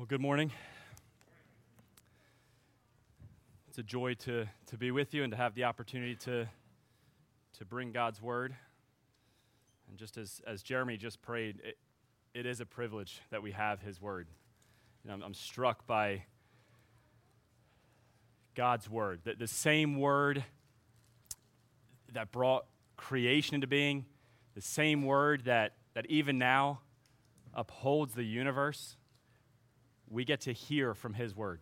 Well, good morning. It's a joy to be with you and to have the opportunity to bring God's word. And just as Jeremy just prayed, it is a privilege that we have his word. You know, I'm struck by God's word, the same word that brought creation into being, the same word that even now upholds the universe. We get to hear from his word.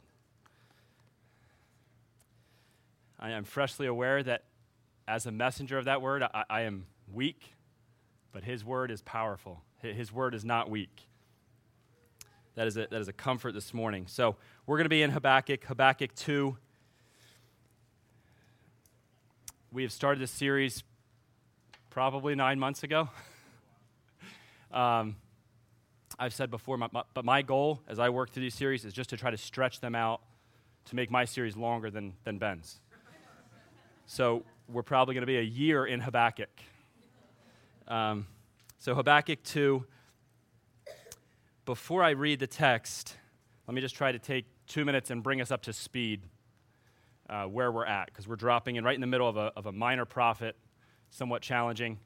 I am freshly aware that as a messenger of that word, I am weak, but his word is powerful. His word is not weak. That is a comfort this morning. So we're going to be in Habakkuk 2. We have started this series probably 9 months ago. I've said before, but my goal as I work through these series is just to try to stretch them out to make my series longer than Ben's. So we're probably going to be a year in Habakkuk. So Habakkuk 2, before I read the text, let me just try to take 2 minutes and bring us up to speed where we're at, because we're dropping in right in the middle of a minor prophet, somewhat challenging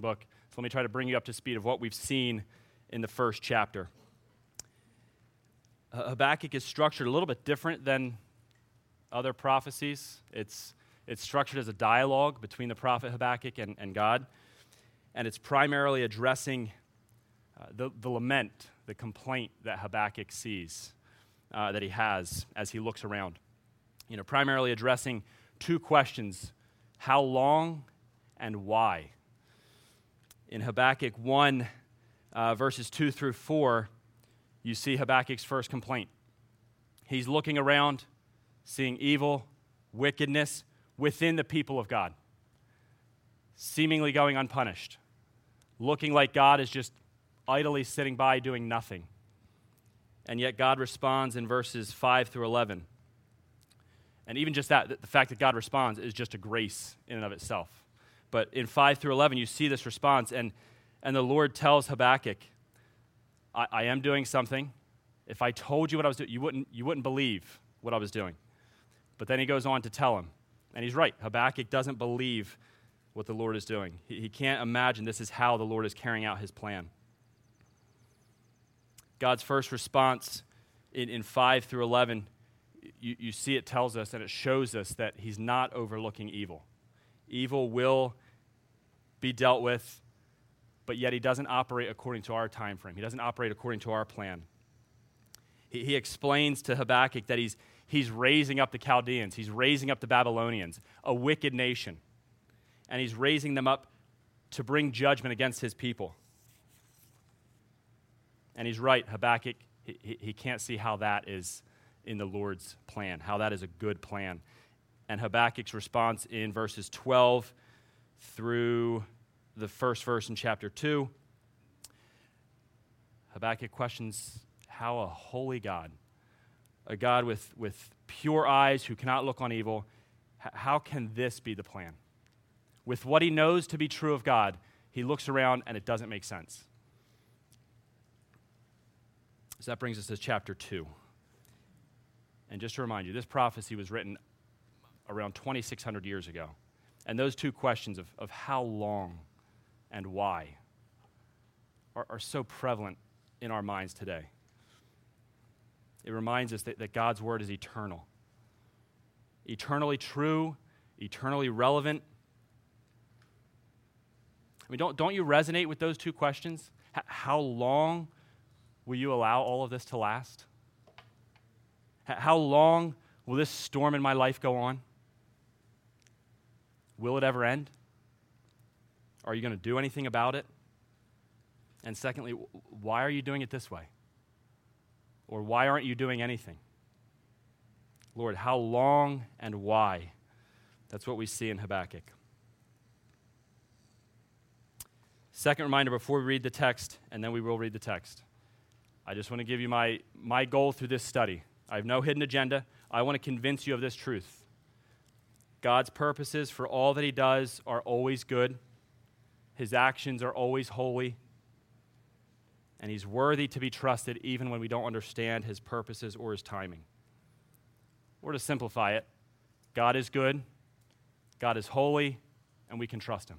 book. So let me try to bring you up to speed of what we've seen in the first chapter. Habakkuk is structured a little bit different than other prophecies. It's structured as a dialogue between the prophet Habakkuk and God, and it's primarily addressing the lament, the complaint that Habakkuk sees, that he has as he looks around. You know, primarily addressing two questions: how long and why. In Habakkuk 1, verses 2 through 4, you see Habakkuk's first complaint. He's looking around, seeing evil, wickedness within the people of God, seemingly going unpunished, looking like God is just idly sitting by doing nothing. And yet God responds in verses 5 through 11. And even just that, the fact that God responds is just a grace in and of itself. But in 5 through 11, you see this response, and the Lord tells Habakkuk, I am doing something. If I told you what I was doing, you wouldn't believe what I was doing. But then he goes on to tell him. And he's right. Habakkuk doesn't believe what the Lord is doing. He can't imagine this is how the Lord is carrying out his plan. God's first response in 5 through 11, you see it tells us and it shows us that he's not overlooking evil. Evil will be dealt with, but yet he doesn't operate according to our time frame. He doesn't operate according to our plan. He explains to Habakkuk that he's raising up the Chaldeans. He's raising up the Babylonians, a wicked nation. And he's raising them up to bring judgment against his people. And he's right, Habakkuk, he can't see how that is in the Lord's plan, how that is a good plan. And Habakkuk's response in verses 12 through the first verse in chapter 2, Habakkuk questions how a holy God, a God with pure eyes who cannot look on evil, how can this be the plan? With what he knows to be true of God, he looks around and it doesn't make sense. So that brings us to chapter 2. And just to remind you, this prophecy was written around 2,600 years ago. And those two questions of how long and why are so prevalent in our minds today. It reminds us that God's word is eternal, eternally true, eternally relevant. I mean, don't you resonate with those two questions? How long will you allow all of this to last? How long will this storm in my life go on? Will it ever end? Are you going to do anything about it? And secondly, why are you doing it this way? Or why aren't you doing anything? Lord, how long and why? That's what we see in Habakkuk. Second reminder before we read the text, and then we will read the text. I just want to give you my goal through this study. I have no hidden agenda. I want to convince you of this truth. God's purposes for all that he does are always good. His actions are always holy. and he's worthy to be trusted even when we don't understand his purposes or his timing. Or to simplify it, God is good, God is holy, and we can trust him.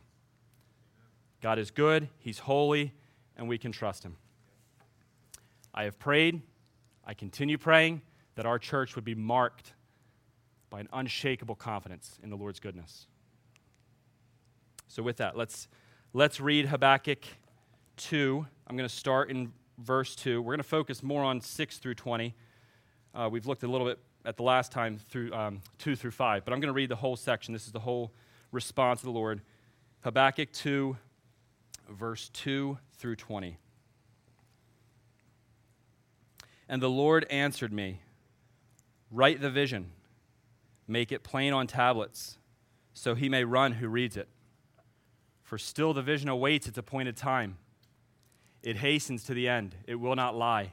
God is good, he's holy, and we can trust him. I have prayed, I continue praying, that our church would be marked by an unshakable confidence in the Lord's goodness. So with that, let's read Habakkuk 2. I'm going to start in verse 2. We're going to focus more on 6 through 20. We've looked a little bit at the last time through 2 through 5, but I'm going to read the whole section. This is the whole response of the Lord. Habakkuk 2, verse 2 through 20. And the Lord answered me, "Write the vision, make it plain on tablets, so he may run who reads it. For still the vision awaits its appointed time. It hastens to the end, it will not lie.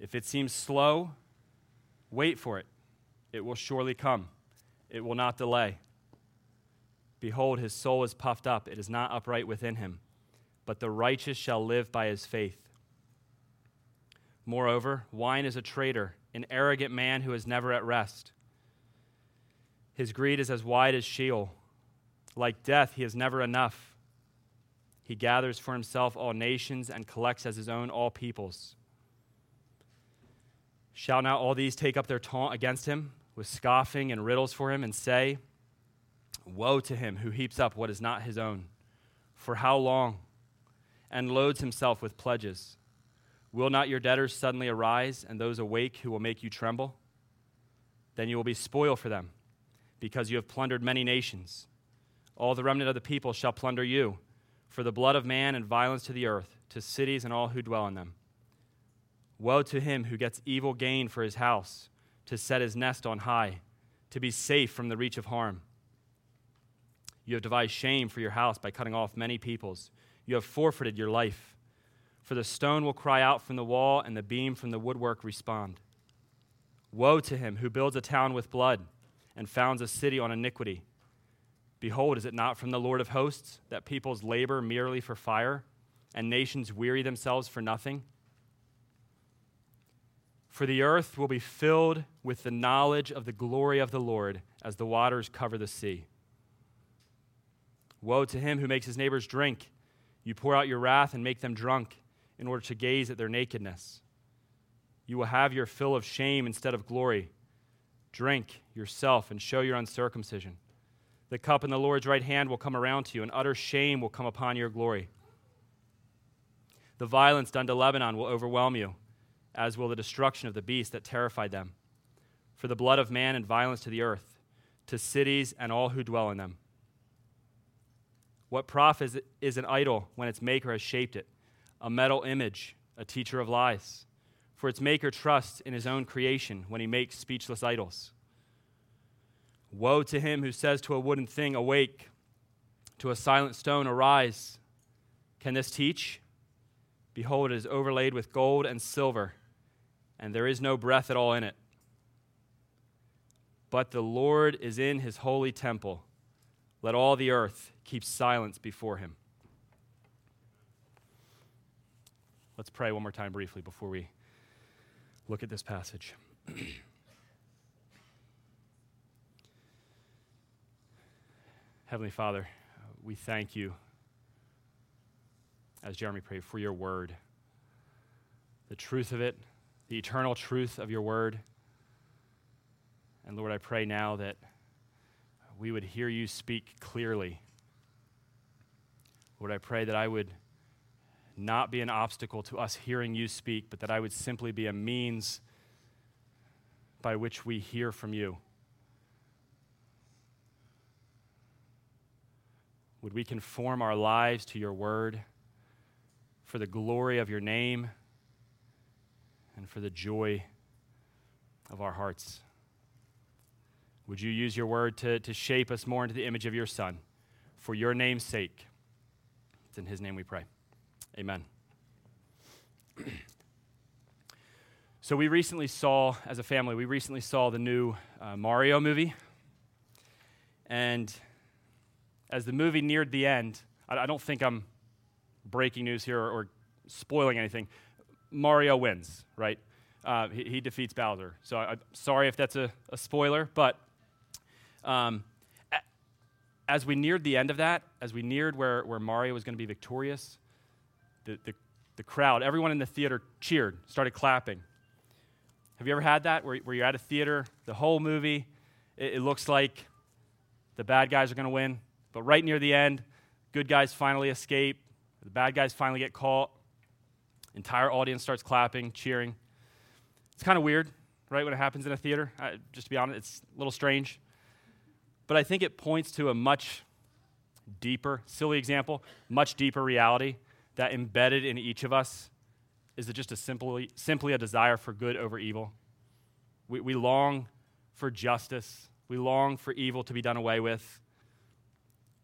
If it seems slow, wait for it. It will surely come, it will not delay. Behold, his soul is puffed up, it is not upright within him, but the righteous shall live by his faith. Moreover, wine is a traitor, an arrogant man who is never at rest. His greed is as wide as Sheol. Like death, he is never enough. He gathers for himself all nations and collects as his own all peoples. Shall not all these take up their taunt against him with scoffing and riddles for him and say, 'Woe to him who heaps up what is not his own, for how long, and loads himself with pledges? Will not your debtors suddenly arise, and those awake who will make you tremble? Then you will be spoil for them, because you have plundered many nations. All the remnant of the people shall plunder you, for the blood of man and violence to the earth, to cities and all who dwell in them. Woe to him who gets evil gain for his house, to set his nest on high, to be safe from the reach of harm. You have devised shame for your house by cutting off many peoples. You have forfeited your life. For the stone will cry out from the wall, and the beam from the woodwork respond. Woe to him who builds a town with blood and founds a city on iniquity. Behold, is it not from the Lord of hosts that peoples labor merely for fire, and nations weary themselves for nothing? For the earth will be filled with the knowledge of the glory of the Lord as the waters cover the sea. Woe to him who makes his neighbors drink. You pour out your wrath and make them drunk, in order to gaze at their nakedness. You will have your fill of shame instead of glory. Drink yourself and show your uncircumcision. The cup in the Lord's right hand will come around to you, and utter shame will come upon your glory. The violence done to Lebanon will overwhelm you, as will the destruction of the beast that terrified them. For the blood of man and violence to the earth, to cities and all who dwell in them. What profit is an idol when its maker has shaped it? A metal image, a teacher of lies. For its maker trusts in his own creation when he makes speechless idols. Woe to him who says to a wooden thing, awake, to a silent stone, arise. Can this teach? Behold, it is overlaid with gold and silver, and there is no breath at all in it. But the Lord is in his holy temple. Let all the earth keep silence before him. Let's pray one more time briefly before we look at this passage. Heavenly Father, we thank you, as Jeremy prayed, for your word, the truth of it, the eternal truth of your word. And Lord, I pray now that we would hear you speak clearly. Lord, I pray that I would not be an obstacle to us hearing you speak, but that I would simply be a means by which we hear from you. Would we conform our lives to your word for the glory of your name and for the joy of our hearts? Would you use your word to shape us more into the image of your Son for your name's sake? It's in his name we pray. Amen. So we recently saw, as a family, the new Mario movie. And as the movie neared the end, I don't think I'm breaking news here or spoiling anything, Mario wins, right? He defeats Bowser. So I'm sorry if that's a spoiler, but as we neared the end of that, as we neared where Mario was going to be victorious, the crowd, everyone in the theater cheered, started clapping. Have you ever had that, where you're at a theater, the whole movie, it looks like the bad guys are going to win, but right near the end, good guys finally escape, the bad guys finally get caught, entire audience starts clapping, cheering. It's kind of weird, right, when it happens in a theater. Just to be honest, it's a little strange. But I think it points to a much deeper, silly example, much deeper reality that embedded in each of us is just simply a desire for good over evil. We long for justice. We long for evil to be done away with.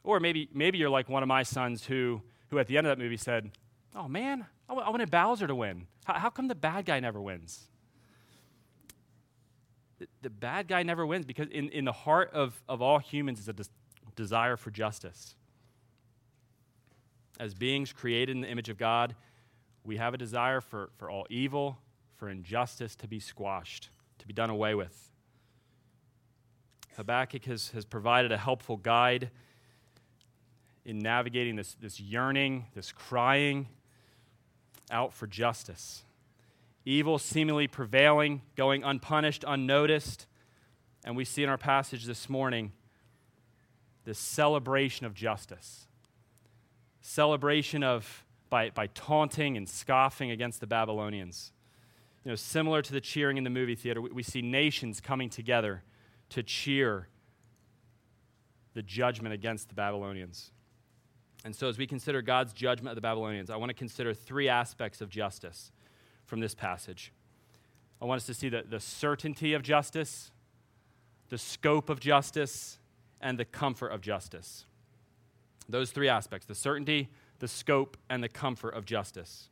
Or maybe you're like one of my sons who at the end of that movie said, "Oh man, I wanted Bowser to win. How come the bad guy never wins?" The bad guy never wins because in the heart of all humans is a desire for justice. As beings created in the image of God, we have a desire for all evil, for injustice to be squashed, to be done away with. Habakkuk has provided a helpful guide in navigating this yearning, this crying out for justice. Evil seemingly prevailing, going unpunished, unnoticed. And we see in our passage this morning this celebration of justice. Celebration of by taunting and scoffing against the Babylonians. You know, similar to the cheering in the movie theater, we see nations coming together to cheer the judgment against the Babylonians. And so as we consider God's judgment of the Babylonians, I want to consider three aspects of justice from this passage. I want us to see the certainty of justice, the scope of justice, and the comfort of justice. Those three aspects, the certainty, the scope, and the comfort of justice.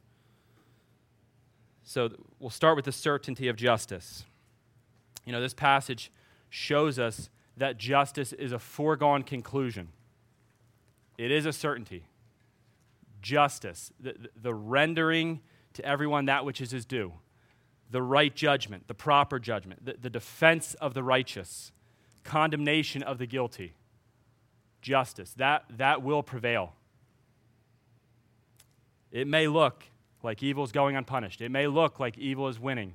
So we'll start with the certainty of justice. You know, this passage shows us that justice is a foregone conclusion. It is a certainty. Justice, the rendering to everyone that which is his due, the right judgment, the proper judgment, the defense of the righteous, condemnation of the guilty, justice, that will prevail. It may look like evil is going unpunished. It may look like evil is winning,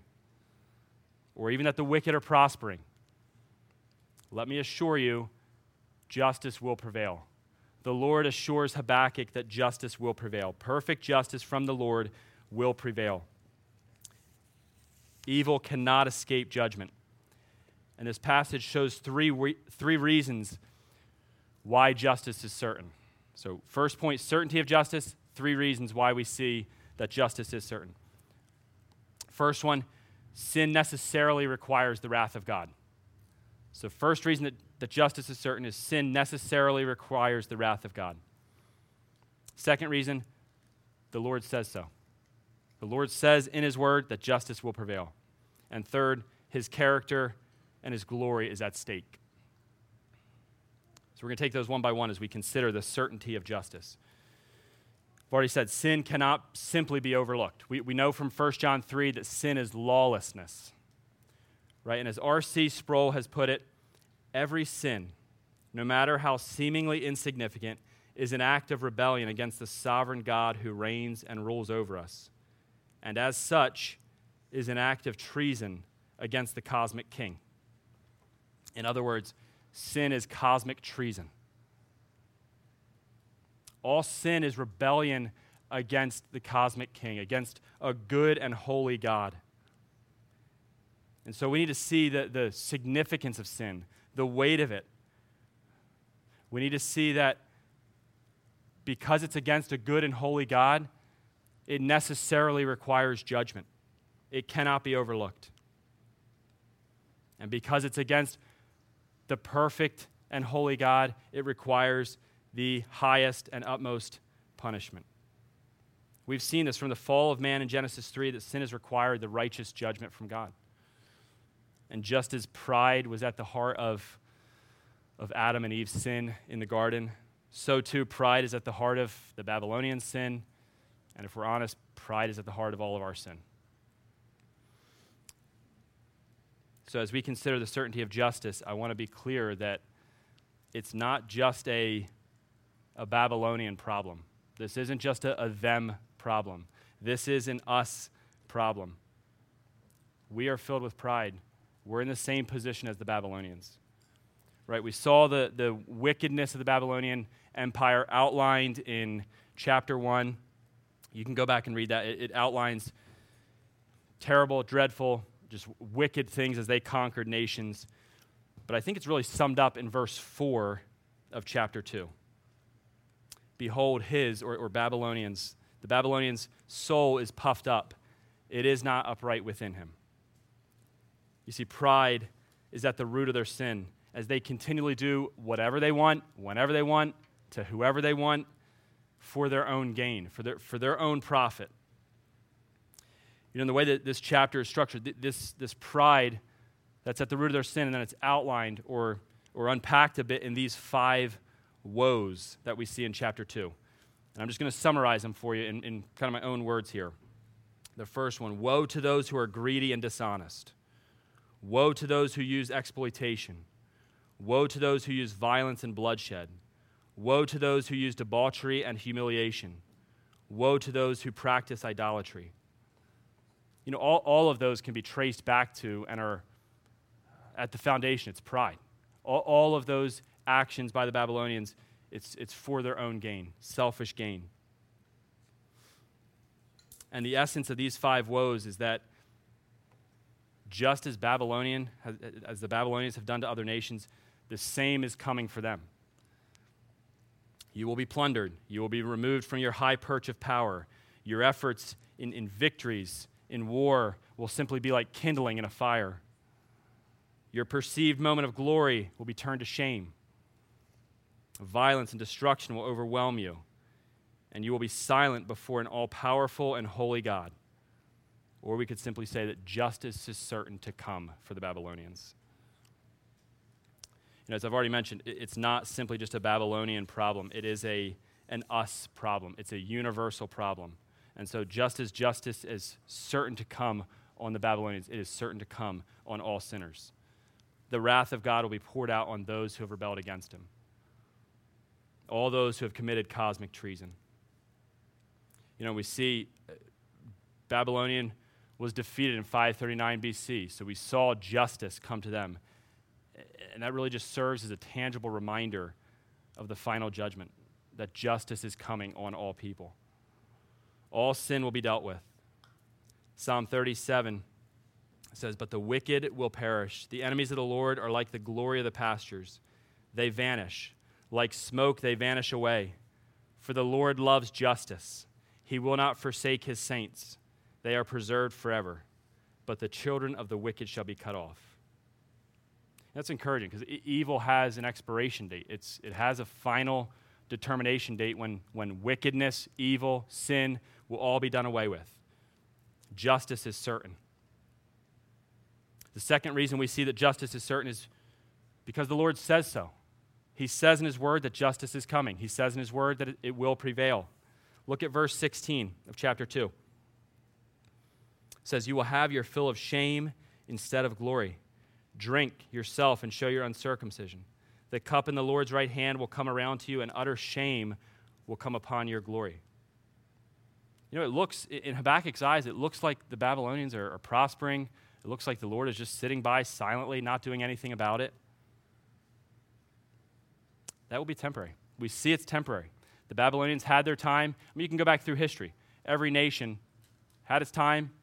or even that the wicked are prospering. Let me assure you, justice will prevail. The Lord assures Habakkuk that justice will prevail. Perfect justice from the Lord will prevail. Evil cannot escape judgment. And this passage shows three reasons why justice is certain. So first point, certainty of justice, three reasons why we see that justice is certain. First one, sin necessarily requires the wrath of God. So first reason that justice is certain is sin necessarily requires the wrath of God. Second reason, the Lord says so. The Lord says in his word that justice will prevail. And third, his character and his glory is at stake. So we're going to take those one by one as we consider the certainty of justice. I've already said sin cannot simply be overlooked. We know from 1 John 3 that sin is lawlessness. Right? And as R.C. Sproul has put it, every sin, no matter how seemingly insignificant, is an act of rebellion against the sovereign God who reigns and rules over us, and as such is an act of treason against the cosmic king. In other words, sin is cosmic treason. All sin is rebellion against the cosmic king, against a good and holy God. And so we need to see the significance of sin, the weight of it. We need to see that because it's against a good and holy God, it necessarily requires judgment. It cannot be overlooked. And because it's against the perfect and holy God, it requires the highest and utmost punishment. We've seen this from the fall of man in Genesis 3, that sin has required the righteous judgment from God. And just as pride was at the heart of Adam and Eve's sin in the garden, so too pride is at the heart of the Babylonian sin, And if we're honest, pride is at the heart of all of our sin. So as we consider the certainty of justice, I want to be clear that it's not just a Babylonian problem. This isn't just a them problem. This is an us problem. We are filled with pride. We're in the same position as the Babylonians. Right? We saw the wickedness of the Babylonian Empire outlined in chapter 1. You can go back and read that. It outlines terrible, dreadful, just wicked things as they conquered nations. But I think it's really summed up in verse 4 of chapter 2. Behold, his, or Babylonians, the Babylonian's soul is puffed up. It is not upright within him. You see, pride is at the root of their sin, as they continually do whatever they want, whenever they want, to whoever they want, for their own gain, for their own profit. You know, in the way that this chapter is structured, this pride that's at the root of their sin, and then it's outlined or unpacked a bit in these 5 woes that we see in chapter 2. And I'm just going to summarize them for you in kind of my own words here. The first one, woe to those who are greedy and dishonest. Woe to those who use exploitation. Woe to those who use violence and bloodshed. Woe to those who use debauchery and humiliation. Woe to those who practice idolatry. You know, all of those can be traced back to and are at the foundation. It's pride. All of those actions by the Babylonians, it's for their own gain, selfish gain. And the essence of these 5 woes is that just as the Babylonians have done to other nations, the same is coming for them. You will be plundered. You will be removed from your high perch of power. Your efforts in victories, in war, will simply be like kindling in a fire. Your perceived moment of glory will be turned to shame. Violence and destruction will overwhelm you, and you will be silent before an all-powerful and holy God. Or we could simply say that justice is certain to come for the Babylonians. You know, as I've already mentioned, it's not simply just a Babylonian problem. It is an us problem. It's a universal problem. And so just as justice is certain to come on the Babylonians, it is certain to come on all sinners. The wrath of God will be poured out on those who have rebelled against him, all those who have committed cosmic treason. You know, we see Babylonian was defeated in 539 BC, so we saw justice come to them. And that really just serves as a tangible reminder of the final judgment, that justice is coming on all people. All sin will be dealt with. Psalm 37 says, "But the wicked will perish. The enemies of the Lord are like the glory of the pastures. They vanish. Like smoke, they vanish away. For the Lord loves justice. He will not forsake his saints. They are preserved forever. But the children of the wicked shall be cut off." That's encouraging, because evil has an expiration date. It has a final determination date when wickedness, evil, sin will all be done away with. Justice is certain. The second reason we see that justice is certain is because the Lord says so. He says in his word that justice is coming. He says in his word that it will prevail. Look at verse 16 of chapter 2. It says, "You will have your fill of shame instead of glory. Drink yourself and show your uncircumcision. The cup in the Lord's right hand will come around to you, and utter shame will come upon your glory." You know, it looks, in Habakkuk's eyes, it looks like the Babylonians are prospering. It looks like the Lord is just sitting by silently, not doing anything about it. That will be temporary. We see it's temporary. The Babylonians had their time. I mean, you can go back through history. Every nation had its time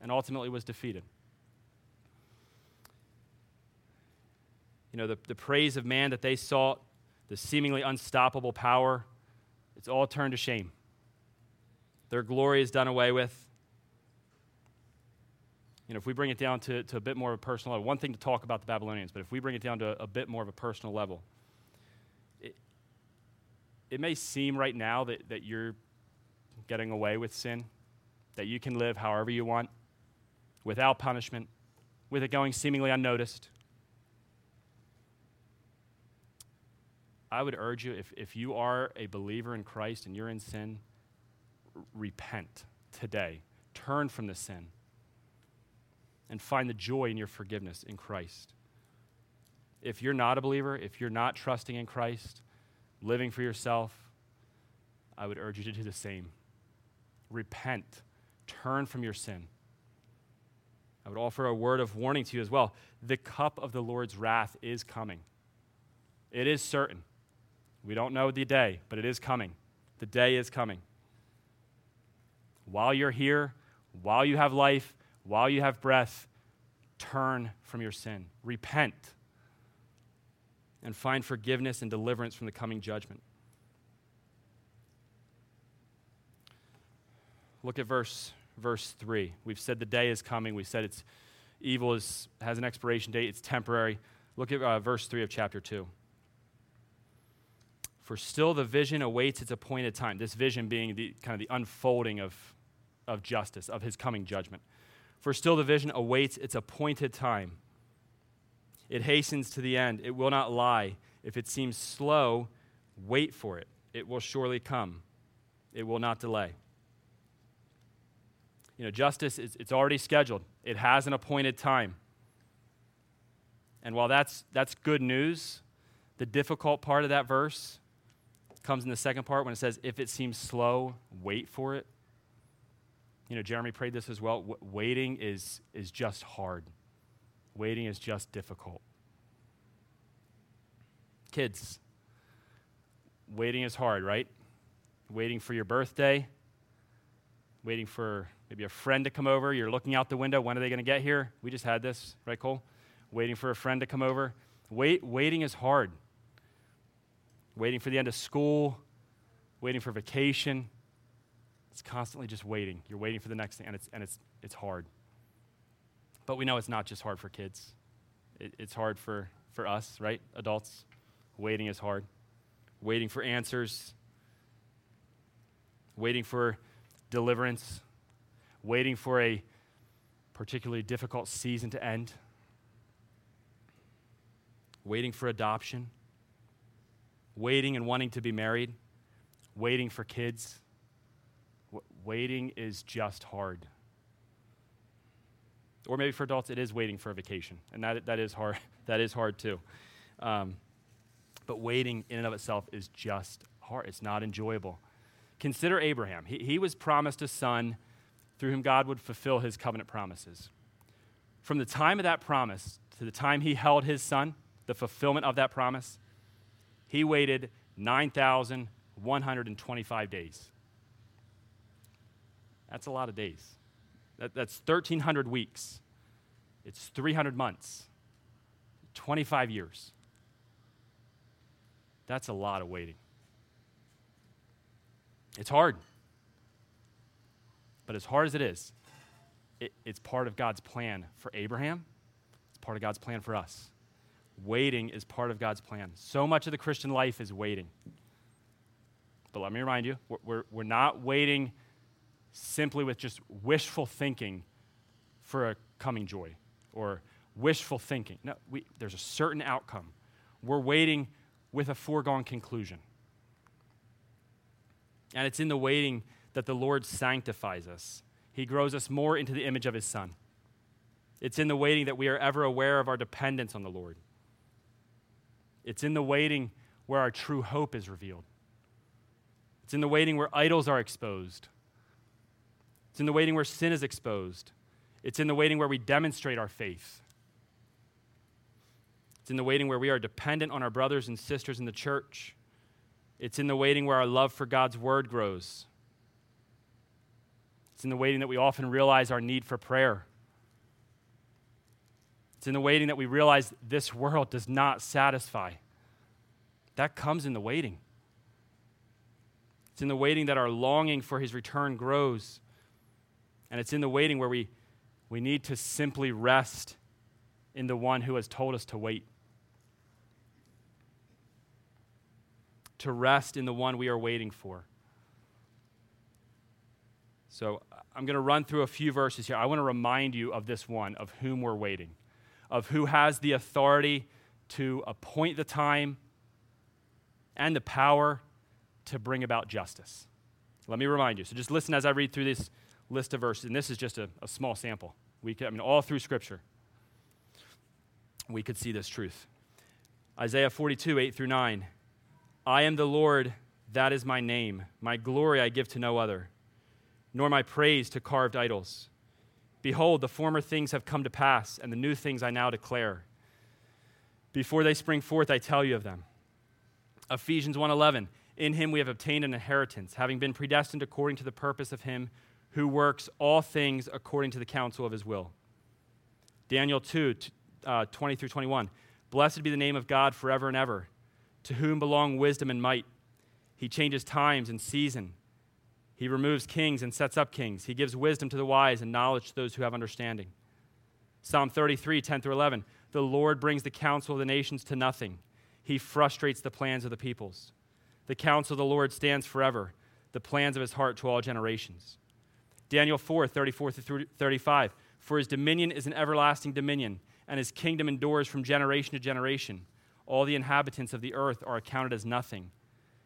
and ultimately was defeated. You know, the praise of man that they sought, the seemingly unstoppable power, it's all turned to shame. Their glory is done away with. You know, if we bring it down to a bit more of a personal level, one thing to talk about the Babylonians, but if we bring it down to a bit more of a personal level, it may seem right now that you're getting away with sin, that you can live however you want, without punishment, with it going seemingly unnoticed. I would urge you, if you are a believer in Christ and you're in sin, repent today. Turn from the sin and find the joy in your forgiveness in Christ. If you're not a believer, if you're not trusting in Christ, living for yourself, I would urge you to do the same. Repent. Turn from your sin. I would offer a word of warning to you as well. The cup of the Lord's wrath is coming. It is certain. We don't know the day, but it is coming. The day is coming. While you're here, while you have life, while you have breath, turn from your sin. Repent and find forgiveness and deliverance from the coming judgment. Look at verse 3. We've said the day is coming. We said it's evil has an expiration date. It's temporary. Look at verse 3 of chapter 2. For still the vision awaits its appointed time. This vision being the kind of the unfolding of justice, of his coming judgment. For still the vision awaits its appointed time. It hastens to the end. It will not lie. If it seems slow, wait for it. It will surely come. It will not delay. You know, justice, it's already scheduled. It has an appointed time. And while that's good news, the difficult part of that verse comes in the second part when it says, if it seems slow, wait for it. You know, Jeremy prayed this as well. Waiting is just hard. Waiting is just difficult. Kids, waiting is hard, right? Waiting for your birthday, waiting for maybe a friend to come over. You're looking out the window. When are they going to get here? We just had this, right, Cole? Waiting for a friend to come over. Waiting is hard. Waiting for the end of school, waiting for vacation. It's constantly just waiting. You're waiting for the next thing, and it's hard. But we know it's not just hard for kids. It's hard for us, right, adults? Waiting is hard. Waiting for answers. Waiting for deliverance. Waiting for a particularly difficult season to end. Waiting for adoption. Waiting and wanting to be married. Waiting for kids. Waiting is just hard. Or maybe for adults, it is waiting for a vacation, and that is hard. That is hard too. But waiting in and of itself is just hard. It's not enjoyable. Consider Abraham. He was promised a son through whom God would fulfill his covenant promises. From the time of that promise to the time he held his son, the fulfillment of that promise, he waited 9,125 days. That's a lot of days. That's 1,300 weeks. It's 300 months. 25 years. That's a lot of waiting. It's hard. But as hard as it is, it's part of God's plan for Abraham. It's part of God's plan for us. Waiting is part of God's plan. So much of the Christian life is waiting. But let me remind you, we're not waiting simply with just wishful thinking for a coming joy or wishful thinking. No, there's a certain outcome. We're waiting with a foregone conclusion. And it's in the waiting that the Lord sanctifies us. He grows us more into the image of his Son. It's in the waiting that we are ever aware of our dependence on the Lord. It's in the waiting where our true hope is revealed. It's in the waiting where idols are exposed. It's in the waiting where sin is exposed. It's in the waiting where we demonstrate our faith. It's in the waiting where we are dependent on our brothers and sisters in the church. It's in the waiting where our love for God's word grows. It's in the waiting that we often realize our need for prayer. It's in the waiting that we realize this world does not satisfy. That comes in the waiting. It's in the waiting that our longing for his return grows. And it's in the waiting where we need to simply rest in the one who has told us to wait. To rest in the one we are waiting for. So I'm going to run through a few verses here. I want to remind you of this one, of whom we're waiting, of who has the authority to appoint the time and the power to bring about justice. Let me remind you. So just listen as I read through this list of verses. And this is just a small sample. All through Scripture, we could see this truth. Isaiah 42, 8 through 9. I am the Lord, that is my name. My glory I give to no other, nor my praise to carved idols. Behold, the former things have come to pass, and the new things I now declare. Before they spring forth, I tell you of them. Ephesians 1:11. In him we have obtained an inheritance, having been predestined according to the purpose of him who works all things according to the counsel of his will. Daniel 2, 20 through 21. Blessed be the name of God forever and ever, to whom belong wisdom and might. He changes times and season. He removes kings and sets up kings. He gives wisdom to the wise and knowledge to those who have understanding. Psalm 33, 10 through 11. The Lord brings the counsel of the nations to nothing. He frustrates the plans of the peoples. The counsel of the Lord stands forever, the plans of his heart to all generations. Daniel 4, 34 through 35. For his dominion is an everlasting dominion, and his kingdom endures from generation to generation. All the inhabitants of the earth are accounted as nothing.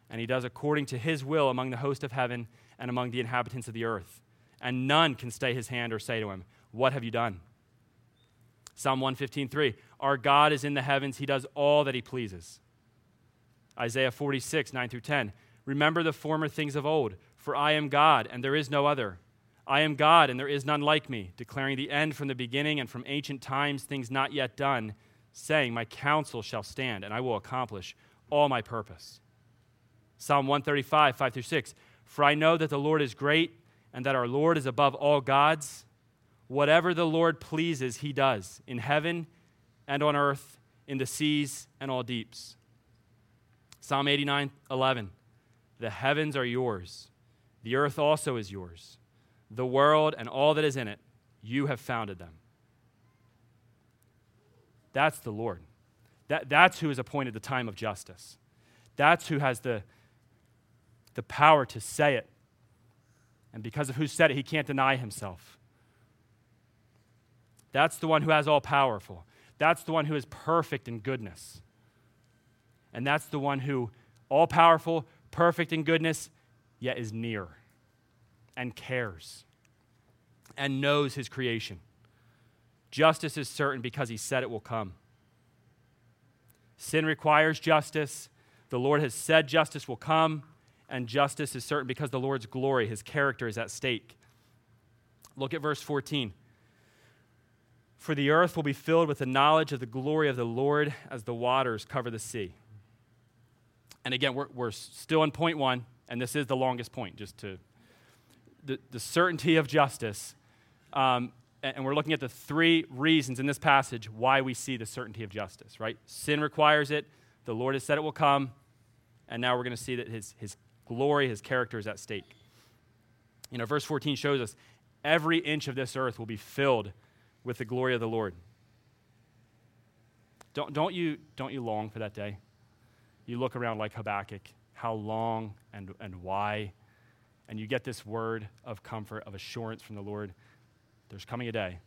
And he does according to his will among the host of heaven and among the inhabitants of the earth. And none can stay his hand or say to him, what have you done? Psalm 115:3. Our God is in the heavens. He does all that he pleases. Isaiah 46, 9 through 10. Remember the former things of old, for I am God, and there is no other. I am God, and there is none like me, declaring the end from the beginning and from ancient times, things not yet done, saying, my counsel shall stand, and I will accomplish all my purpose. Psalm 135, 5 through 6. For I know that the Lord is great and that our Lord is above all gods. Whatever the Lord pleases, he does, in heaven and on earth, in the seas and all deeps. Psalm 89, 11. The heavens are yours. The earth also is yours. The world and all that is in it, you have founded them. That's the Lord. That's who is appointed the time of justice. That's who has the power to say it. And because of who said it, he can't deny himself. That's the one who has all powerful. That's the one who is perfect in goodness. And that's the one who, all powerful, perfect in goodness, yet is near and cares and knows his creation. Justice is certain because he said it will come. Sin requires justice. The Lord has said justice will come, and justice is certain because the Lord's glory, his character, is at stake. Look at verse 14. For the earth will be filled with the knowledge of the glory of the Lord as the waters cover the sea. And again, we're still on point one, and this is the longest point, just to the certainty of justice. And we're looking at the three reasons in this passage why we see the certainty of justice, right? Sin requires it. The Lord has said it will come, and now we're going to see that his glory, his character is at stake. You know, verse 14 shows us every inch of this earth will be filled with the glory of the Lord. Don't you long for that day? You look around like Habakkuk, how long and why, and you get this word of comfort, of assurance from the Lord. There's coming a day.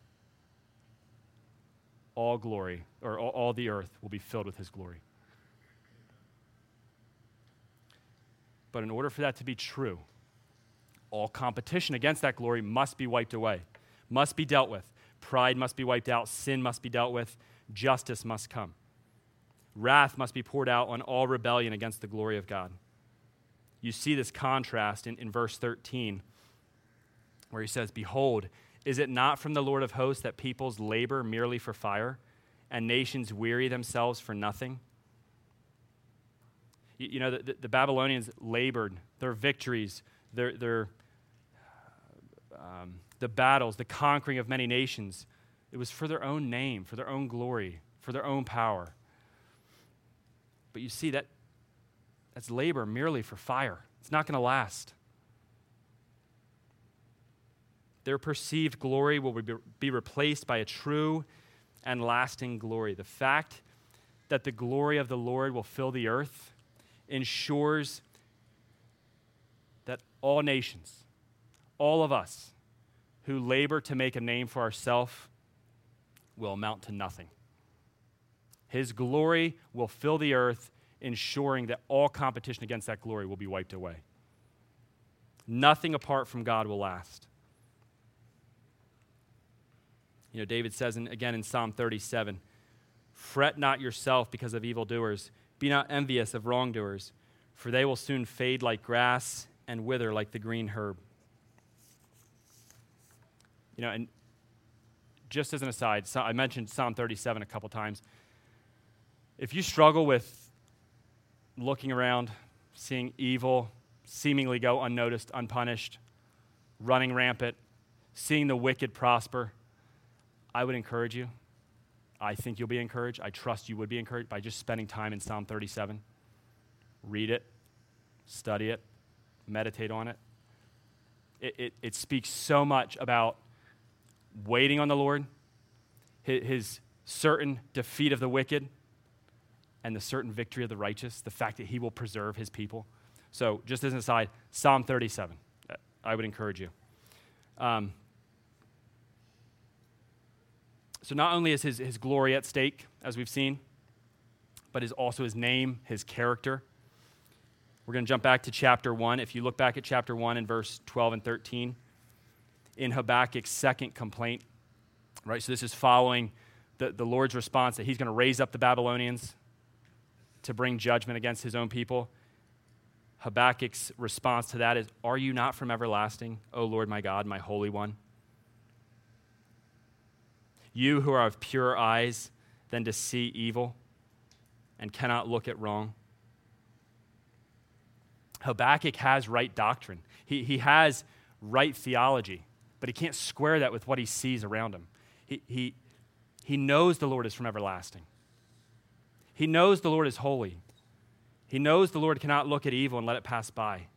All glory, or all the earth will be filled with his glory. But in order for that to be true, all competition against that glory must be wiped away, must be dealt with. Pride must be wiped out. Sin must be dealt with. Justice must come. Wrath must be poured out on all rebellion against the glory of God. You see this contrast in verse 13, where he says, behold, is it not from the Lord of hosts that peoples labor merely for fire, and nations weary themselves for nothing? You know, the Babylonians labored, their victories, the battles, the conquering of many nations. It was for their own name, for their own glory, for their own power. But you see, that's labor merely for fire. It's not going to last. Their perceived glory will be replaced by a true and lasting glory. The fact that the glory of the Lord will fill the earth ensures that all nations, all of us who labor to make a name for ourselves, will amount to nothing. His glory will fill the earth, ensuring that all competition against that glory will be wiped away. Nothing apart from God will last. You know, David says, again in Psalm 37, "Fret not yourself because of evildoers. Be not envious of wrongdoers, for they will soon fade like grass and wither like the green herb." You know, and just as an aside, so I mentioned Psalm 37 a couple times. If you struggle with looking around, seeing evil seemingly go unnoticed, unpunished, running rampant, seeing the wicked prosper, I would encourage you. I think you'll be encouraged. I trust you would be encouraged by just spending time in Psalm 37. Read it, study it, meditate on it. It speaks so much about waiting on the Lord, his certain defeat of the wicked, and the certain victory of the righteous, the fact that he will preserve his people. So just as an aside, Psalm 37, I would encourage you. So not only is his glory at stake, as we've seen, but is also his name, his character. We're going to jump back to chapter 1. If you look back at chapter 1 and verse 12 and 13, in Habakkuk's second complaint, right? So this is following the Lord's response that he's going to raise up the Babylonians to bring judgment against his own people. Habakkuk's response to that is, "Are you not from everlasting, O Lord my God, my Holy One? You who are of purer eyes than to see evil and cannot look at wrong." Habakkuk has right doctrine. He has right theology, but he can't square that with what he sees around him. He knows the Lord is from everlasting. He knows the Lord is holy. He knows the Lord cannot look at evil and let it pass by.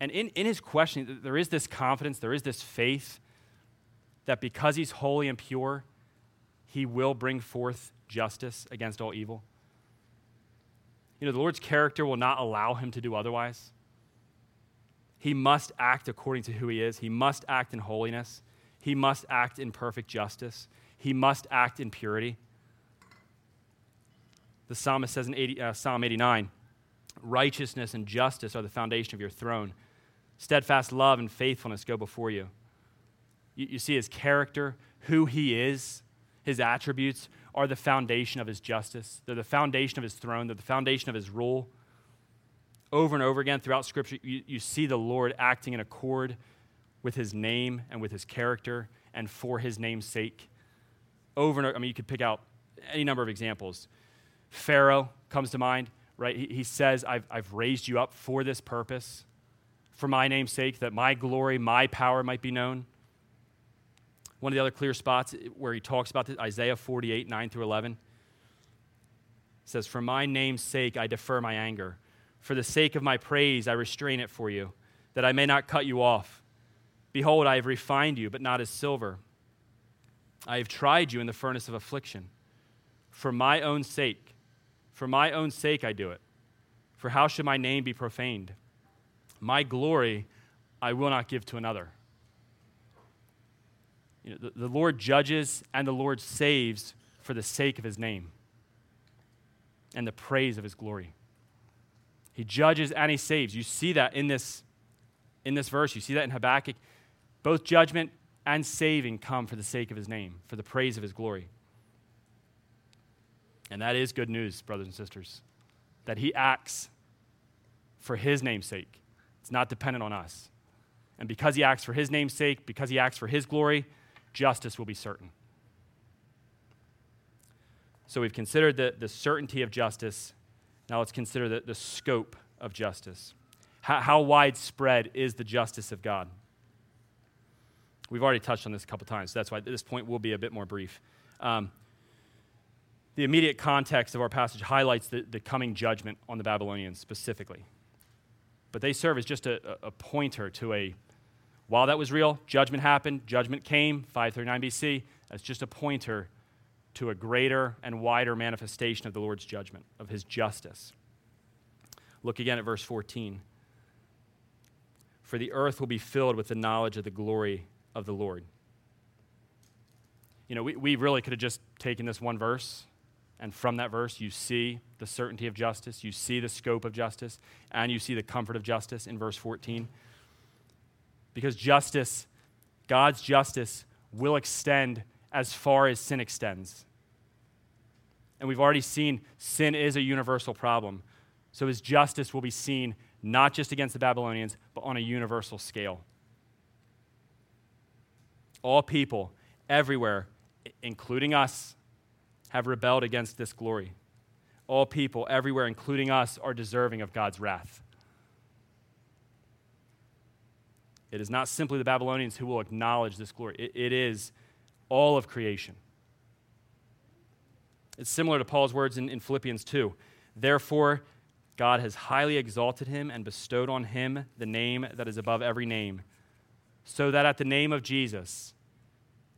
And in his questioning, there is this confidence, there is this faith that because he's holy and pure, he will bring forth justice against all evil. You know, the Lord's character will not allow him to do otherwise. He must act according to who he is. He must act in holiness. He must act in perfect justice. He must act in purity. The psalmist says in Psalm 89, "Righteousness and justice are the foundation of your throne. Steadfast love and faithfulness go before you." You see his character, who he is, his attributes are the foundation of his justice. They're the foundation of his throne. They're the foundation of his rule. Over and over again throughout Scripture, you see the Lord acting in accord with his name and with his character and for his name's sake. Over and over, I mean, you could pick out any number of examples. Pharaoh comes to mind, right? He says, I've raised you up for this purpose, for my name's sake, that my glory, my power might be known. One of the other clear spots where he talks about this, Isaiah 48, 9 through 11, says, "For my name's sake, I defer my anger. For the sake of my praise, I restrain it for you, that I may not cut you off. Behold, I have refined you, but not as silver. I have tried you in the furnace of affliction. For my own sake I do it. For how should my name be profaned? My glory I will not give to another." You know, the Lord judges and the Lord saves for the sake of his name and the praise of his glory. He judges and he saves. You see that in this verse. You see that in Habakkuk. Both judgment and saving come for the sake of his name, for the praise of his glory. And that is good news, brothers and sisters, that he acts for his name's sake. It's not dependent on us. And because he acts for his name's sake, because he acts for his glory, justice will be certain. So we've considered the certainty of justice. Now let's consider the scope of justice. How widespread is the justice of God? We've already touched on this a couple times, so that's why this point will be a bit more brief. The immediate context of our passage highlights the coming judgment on the Babylonians specifically. But they serve as just a pointer to while that was real, judgment happened, judgment came, 539 BC, that's just a pointer to a greater and wider manifestation of the Lord's judgment, of his justice. Look again at verse 14. "For the earth will be filled with the knowledge of the glory of the Lord." You know, we really could have just taken this one verse And from that verse, you see the certainty of justice, you see the scope of justice, and you see the comfort of justice in verse 14. Because justice, God's justice, will extend as far as sin extends. And we've already seen sin is a universal problem. So his justice will be seen not just against the Babylonians, but on a universal scale. All people, everywhere, including us, have rebelled against this glory. All people everywhere, including us, are deserving of God's wrath. It is not simply the Babylonians who will acknowledge this glory. It is all of creation. It's similar to Paul's words in Philippians 2. Therefore, God has highly exalted him and bestowed on him the name that is above every name, so that at the name of Jesus,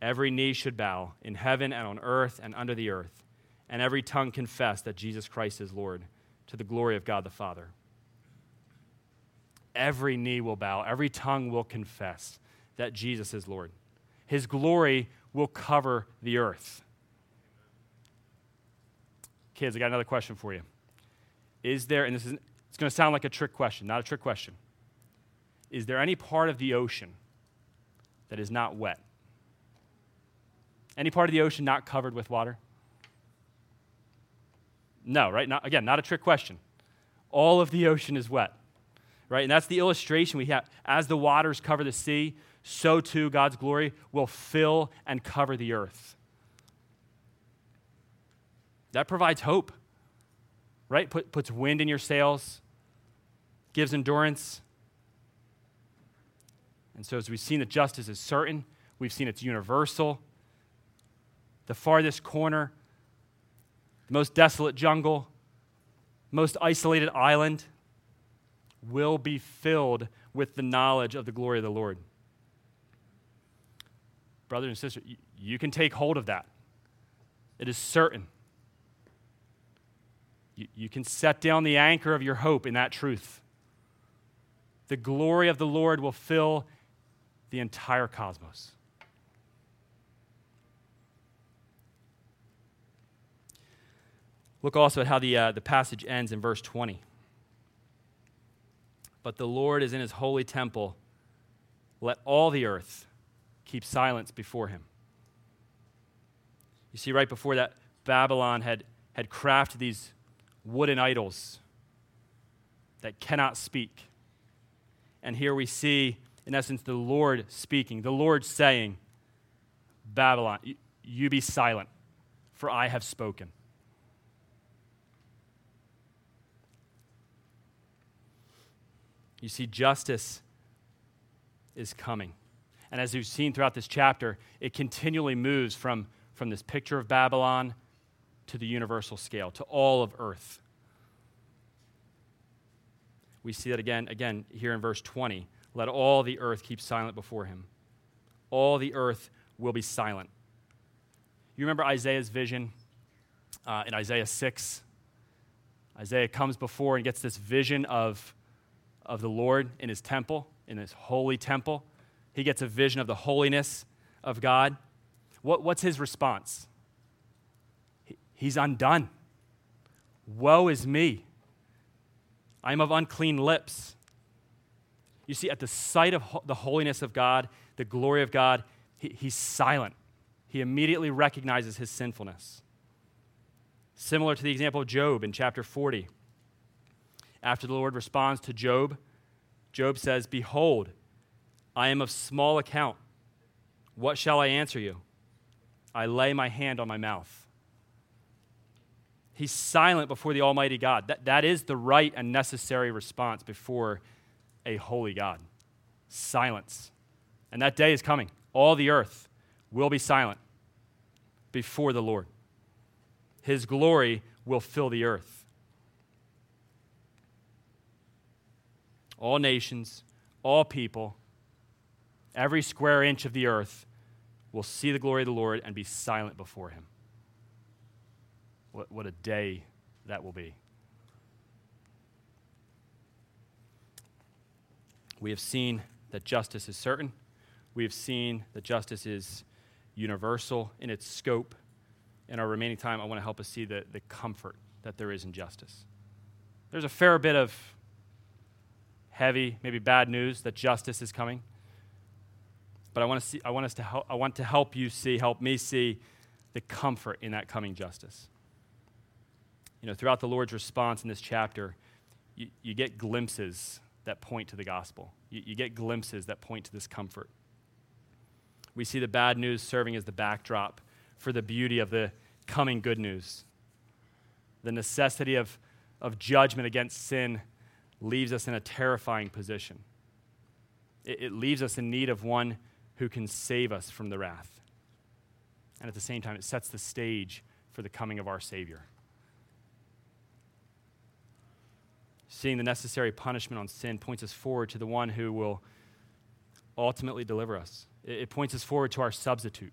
every knee should bow in heaven and on earth and under the earth, and every tongue confess that Jesus Christ is Lord, to the glory of God the Father. Every knee will bow, every tongue will confess that Jesus is Lord. His glory will cover the earth. Kids, I got another question for you. Is there, and it's going to sound like a trick question, not a trick question. Is there any part of the ocean that is not wet? Any part of the ocean not covered with water? No, right? Not a trick question. All of the ocean is wet, right? And that's the illustration we have. As the waters cover the sea, so too God's glory will fill and cover the earth. That provides hope, right? Puts wind in your sails, gives endurance. And so as we've seen that justice is certain, we've seen it's universal. The farthest corner, the most desolate jungle, most isolated island will be filled with the knowledge of the glory of the Lord. Brothers and sisters, you can take hold of that. It is certain. You can set down the anchor of your hope in that truth. The glory of the Lord will fill the entire cosmos. Look also at how the passage ends in verse 20. But the Lord is in his holy temple. Let all the earth keep silence before him. You see, right before that, Babylon had crafted these wooden idols that cannot speak. And here we see, in essence, the Lord speaking, the Lord saying, Babylon, you be silent, for I have spoken. You see, justice is coming. And as we've seen throughout this chapter, it continually moves from this picture of Babylon to the universal scale, to all of earth. We see that again here in verse 20. Let all the earth keep silent before him. All the earth will be silent. You remember Isaiah's vision in Isaiah 6? Isaiah comes before and gets this vision of the Lord in his temple, in his holy temple. He gets a vision of the holiness of God. What's his response? He's undone. Woe is me. I am of unclean lips. You see, at the sight of the holiness of God, the glory of God, he's silent. He immediately recognizes his sinfulness. Similar to the example of Job in chapter 40. After the Lord responds to Job, Job says, Behold, I am of small account. What shall I answer you? I lay my hand on my mouth. He's silent before the Almighty God. That is the right and necessary response before a holy God. Silence. And that day is coming. All the earth will be silent before the Lord. His glory will fill the earth. All nations, all people, every square inch of the earth will see the glory of the Lord and be silent before him. What a day that will be. We have seen that justice is certain. We have seen that justice is universal in its scope. in our remaining time, I want to help us see the comfort that there is in justice. There's a fair bit of heavy, maybe bad news that justice is coming. But help me see the comfort in that coming justice. You know, throughout the Lord's response in this chapter, you get glimpses that point to the gospel. You get glimpses that point to this comfort. We see the bad news serving as the backdrop for the beauty of the coming good news. The necessity of judgment against sin leaves us in a terrifying position. It leaves us in need of one who can save us from the wrath. And at the same time, it sets the stage for the coming of our Savior. Seeing the necessary punishment on sin points us forward to the one who will ultimately deliver us. It points us forward to our substitute.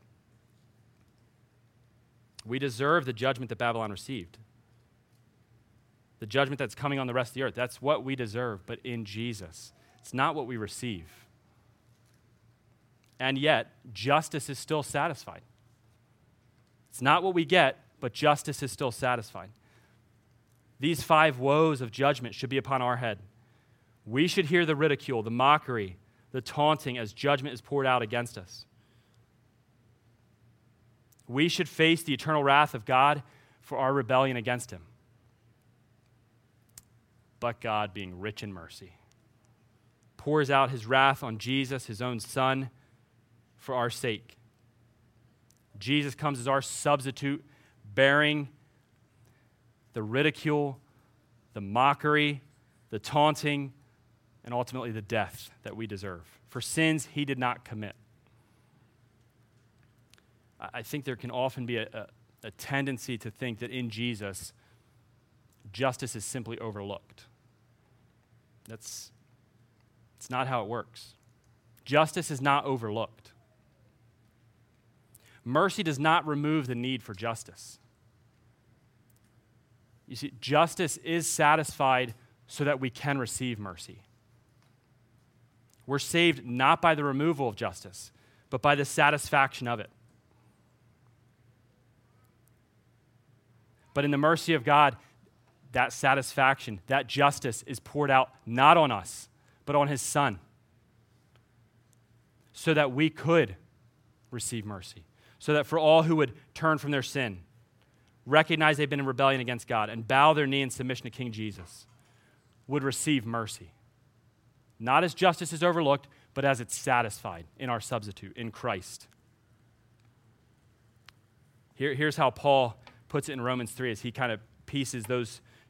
We deserve the judgment that Babylon received. The judgment that's coming on the rest of the earth. That's what we deserve, but in Jesus. It's not what we receive. And yet, justice is still satisfied. It's not what we get, but justice is still satisfied. These 5 woes of judgment should be upon our head. We should hear the ridicule, the mockery, the taunting as judgment is poured out against us. We should face the eternal wrath of God for our rebellion against him. But God, being rich in mercy, pours out his wrath on Jesus, his own son, for our sake. Jesus comes as our substitute, bearing the ridicule, the mockery, the taunting, and ultimately the death that we deserve for sins he did not commit. I think there can often be a tendency to think that in Jesus, justice is simply overlooked. It's not how it works. Justice is not overlooked. Mercy does not remove the need for justice. You see, justice is satisfied so that we can receive mercy. We're saved not by the removal of justice, but by the satisfaction of it. But in the mercy of God, that satisfaction, that justice is poured out not on us, but on his son, so that we could receive mercy, so that for all who would turn from their sin, recognize they've been in rebellion against God, and bow their knee in submission to King Jesus, would receive mercy. Not as justice is overlooked, but as it's satisfied in our substitute, in Christ. Here's how Paul puts it in Romans 3 as he kind of pieces those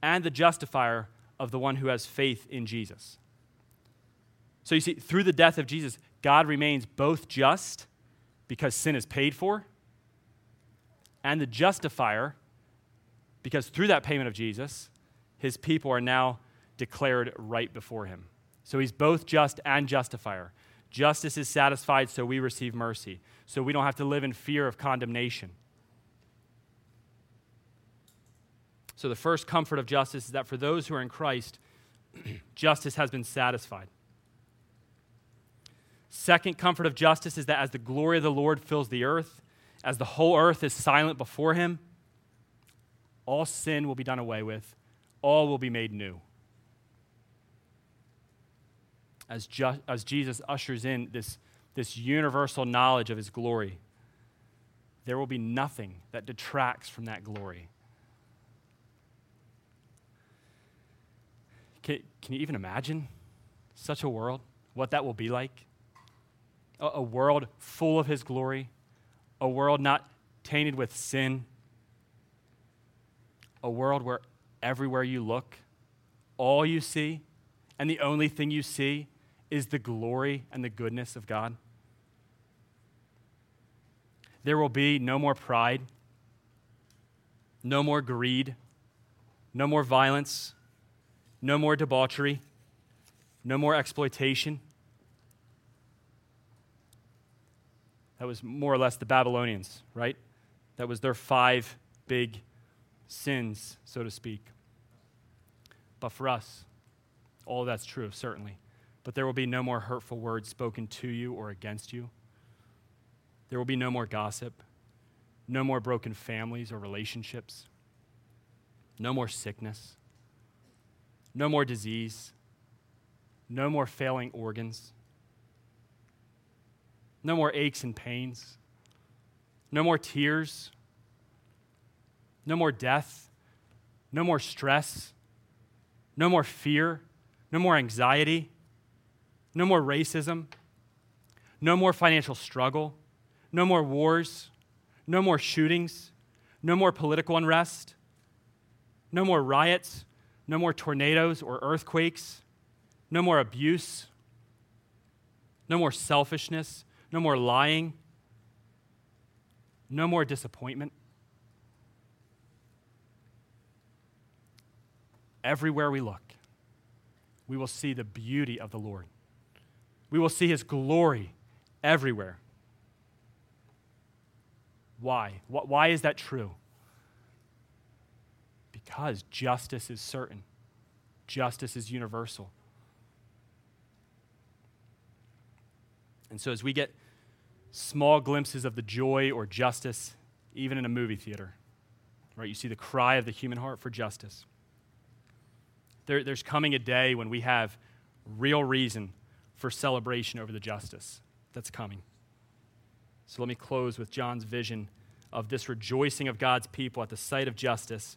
and the justifier of the one who has faith in Jesus." So you see, through the death of Jesus, God remains both just, because sin is paid for, and the justifier, because through that payment of Jesus, his people are now declared right before him. So he's both just and justifier. Justice is satisfied, so we receive mercy, so we don't have to live in fear of condemnation. So the first comfort of justice is that for those who are in Christ, justice has been satisfied. Second comfort of justice is that as the glory of the Lord fills the earth, as the whole earth is silent before him, all sin will be done away with. All will be made new. As Jesus ushers in this universal knowledge of his glory, there will be nothing that detracts from that glory. Can you even imagine such a world? What that will be like? A world full of his glory. A world not tainted with sin. A world where everywhere you look, all you see, and the only thing you see is the glory and the goodness of God. There will be no more pride, No more greed, no more violence, no more debauchery, no more exploitation. That was more or less the Babylonians, right? That was their five big sins, so to speak. But for us, all of that's true, certainly. But there will be no more hurtful words spoken to you or against you. There will be no more gossip, no more broken families or relationships, no more sickness, no more disease, no more failing organs, no more aches and pains, no more tears, no more death, no more stress, no more fear, no more anxiety, no more racism, no more financial struggle, no more wars, no more shootings, no more political unrest, no more riots, no more tornadoes or earthquakes, no more abuse, no more selfishness, no more lying, no more disappointment. Everywhere we look, we will see the beauty of the Lord. We will see his glory everywhere. Why? Why is that true? Because justice is certain. Justice is universal. And so as we get small glimpses of the joy or justice, even in a movie theater, right? You see the cry of the human heart for justice. There's coming a day when we have real reason for celebration over the justice that's coming. So let me close with John's vision of this rejoicing of God's people at the sight of justice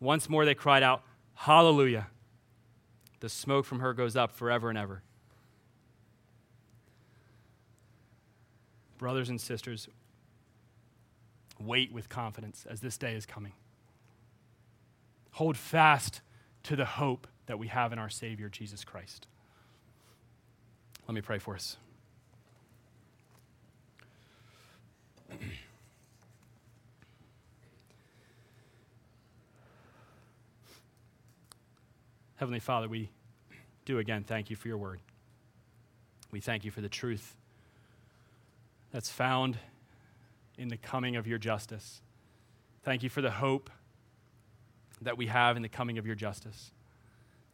Once more they cried out, "Hallelujah! The smoke from her goes up forever and ever." Brothers and sisters, wait with confidence as this day is coming. Hold fast to the hope that we have in our Savior, Jesus Christ. Let me pray for us. Heavenly Father, we do again thank you for your word. We thank you for the truth that's found in the coming of your justice. Thank you for the hope that we have in the coming of your justice.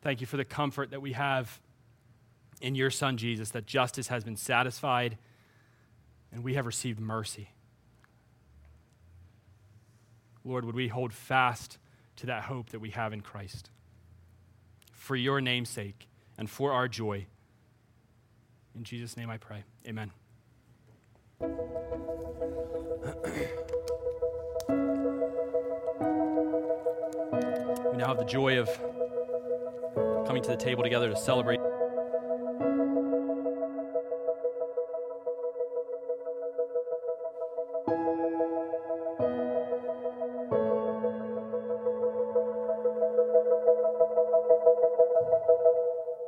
Thank you for the comfort that we have in your Son, Jesus, that justice has been satisfied and we have received mercy. Lord, would we hold fast to that hope that we have in Christ for your name's sake and for our joy. In Jesus' name I pray. Amen. We now have the joy of coming to the table together to celebrate.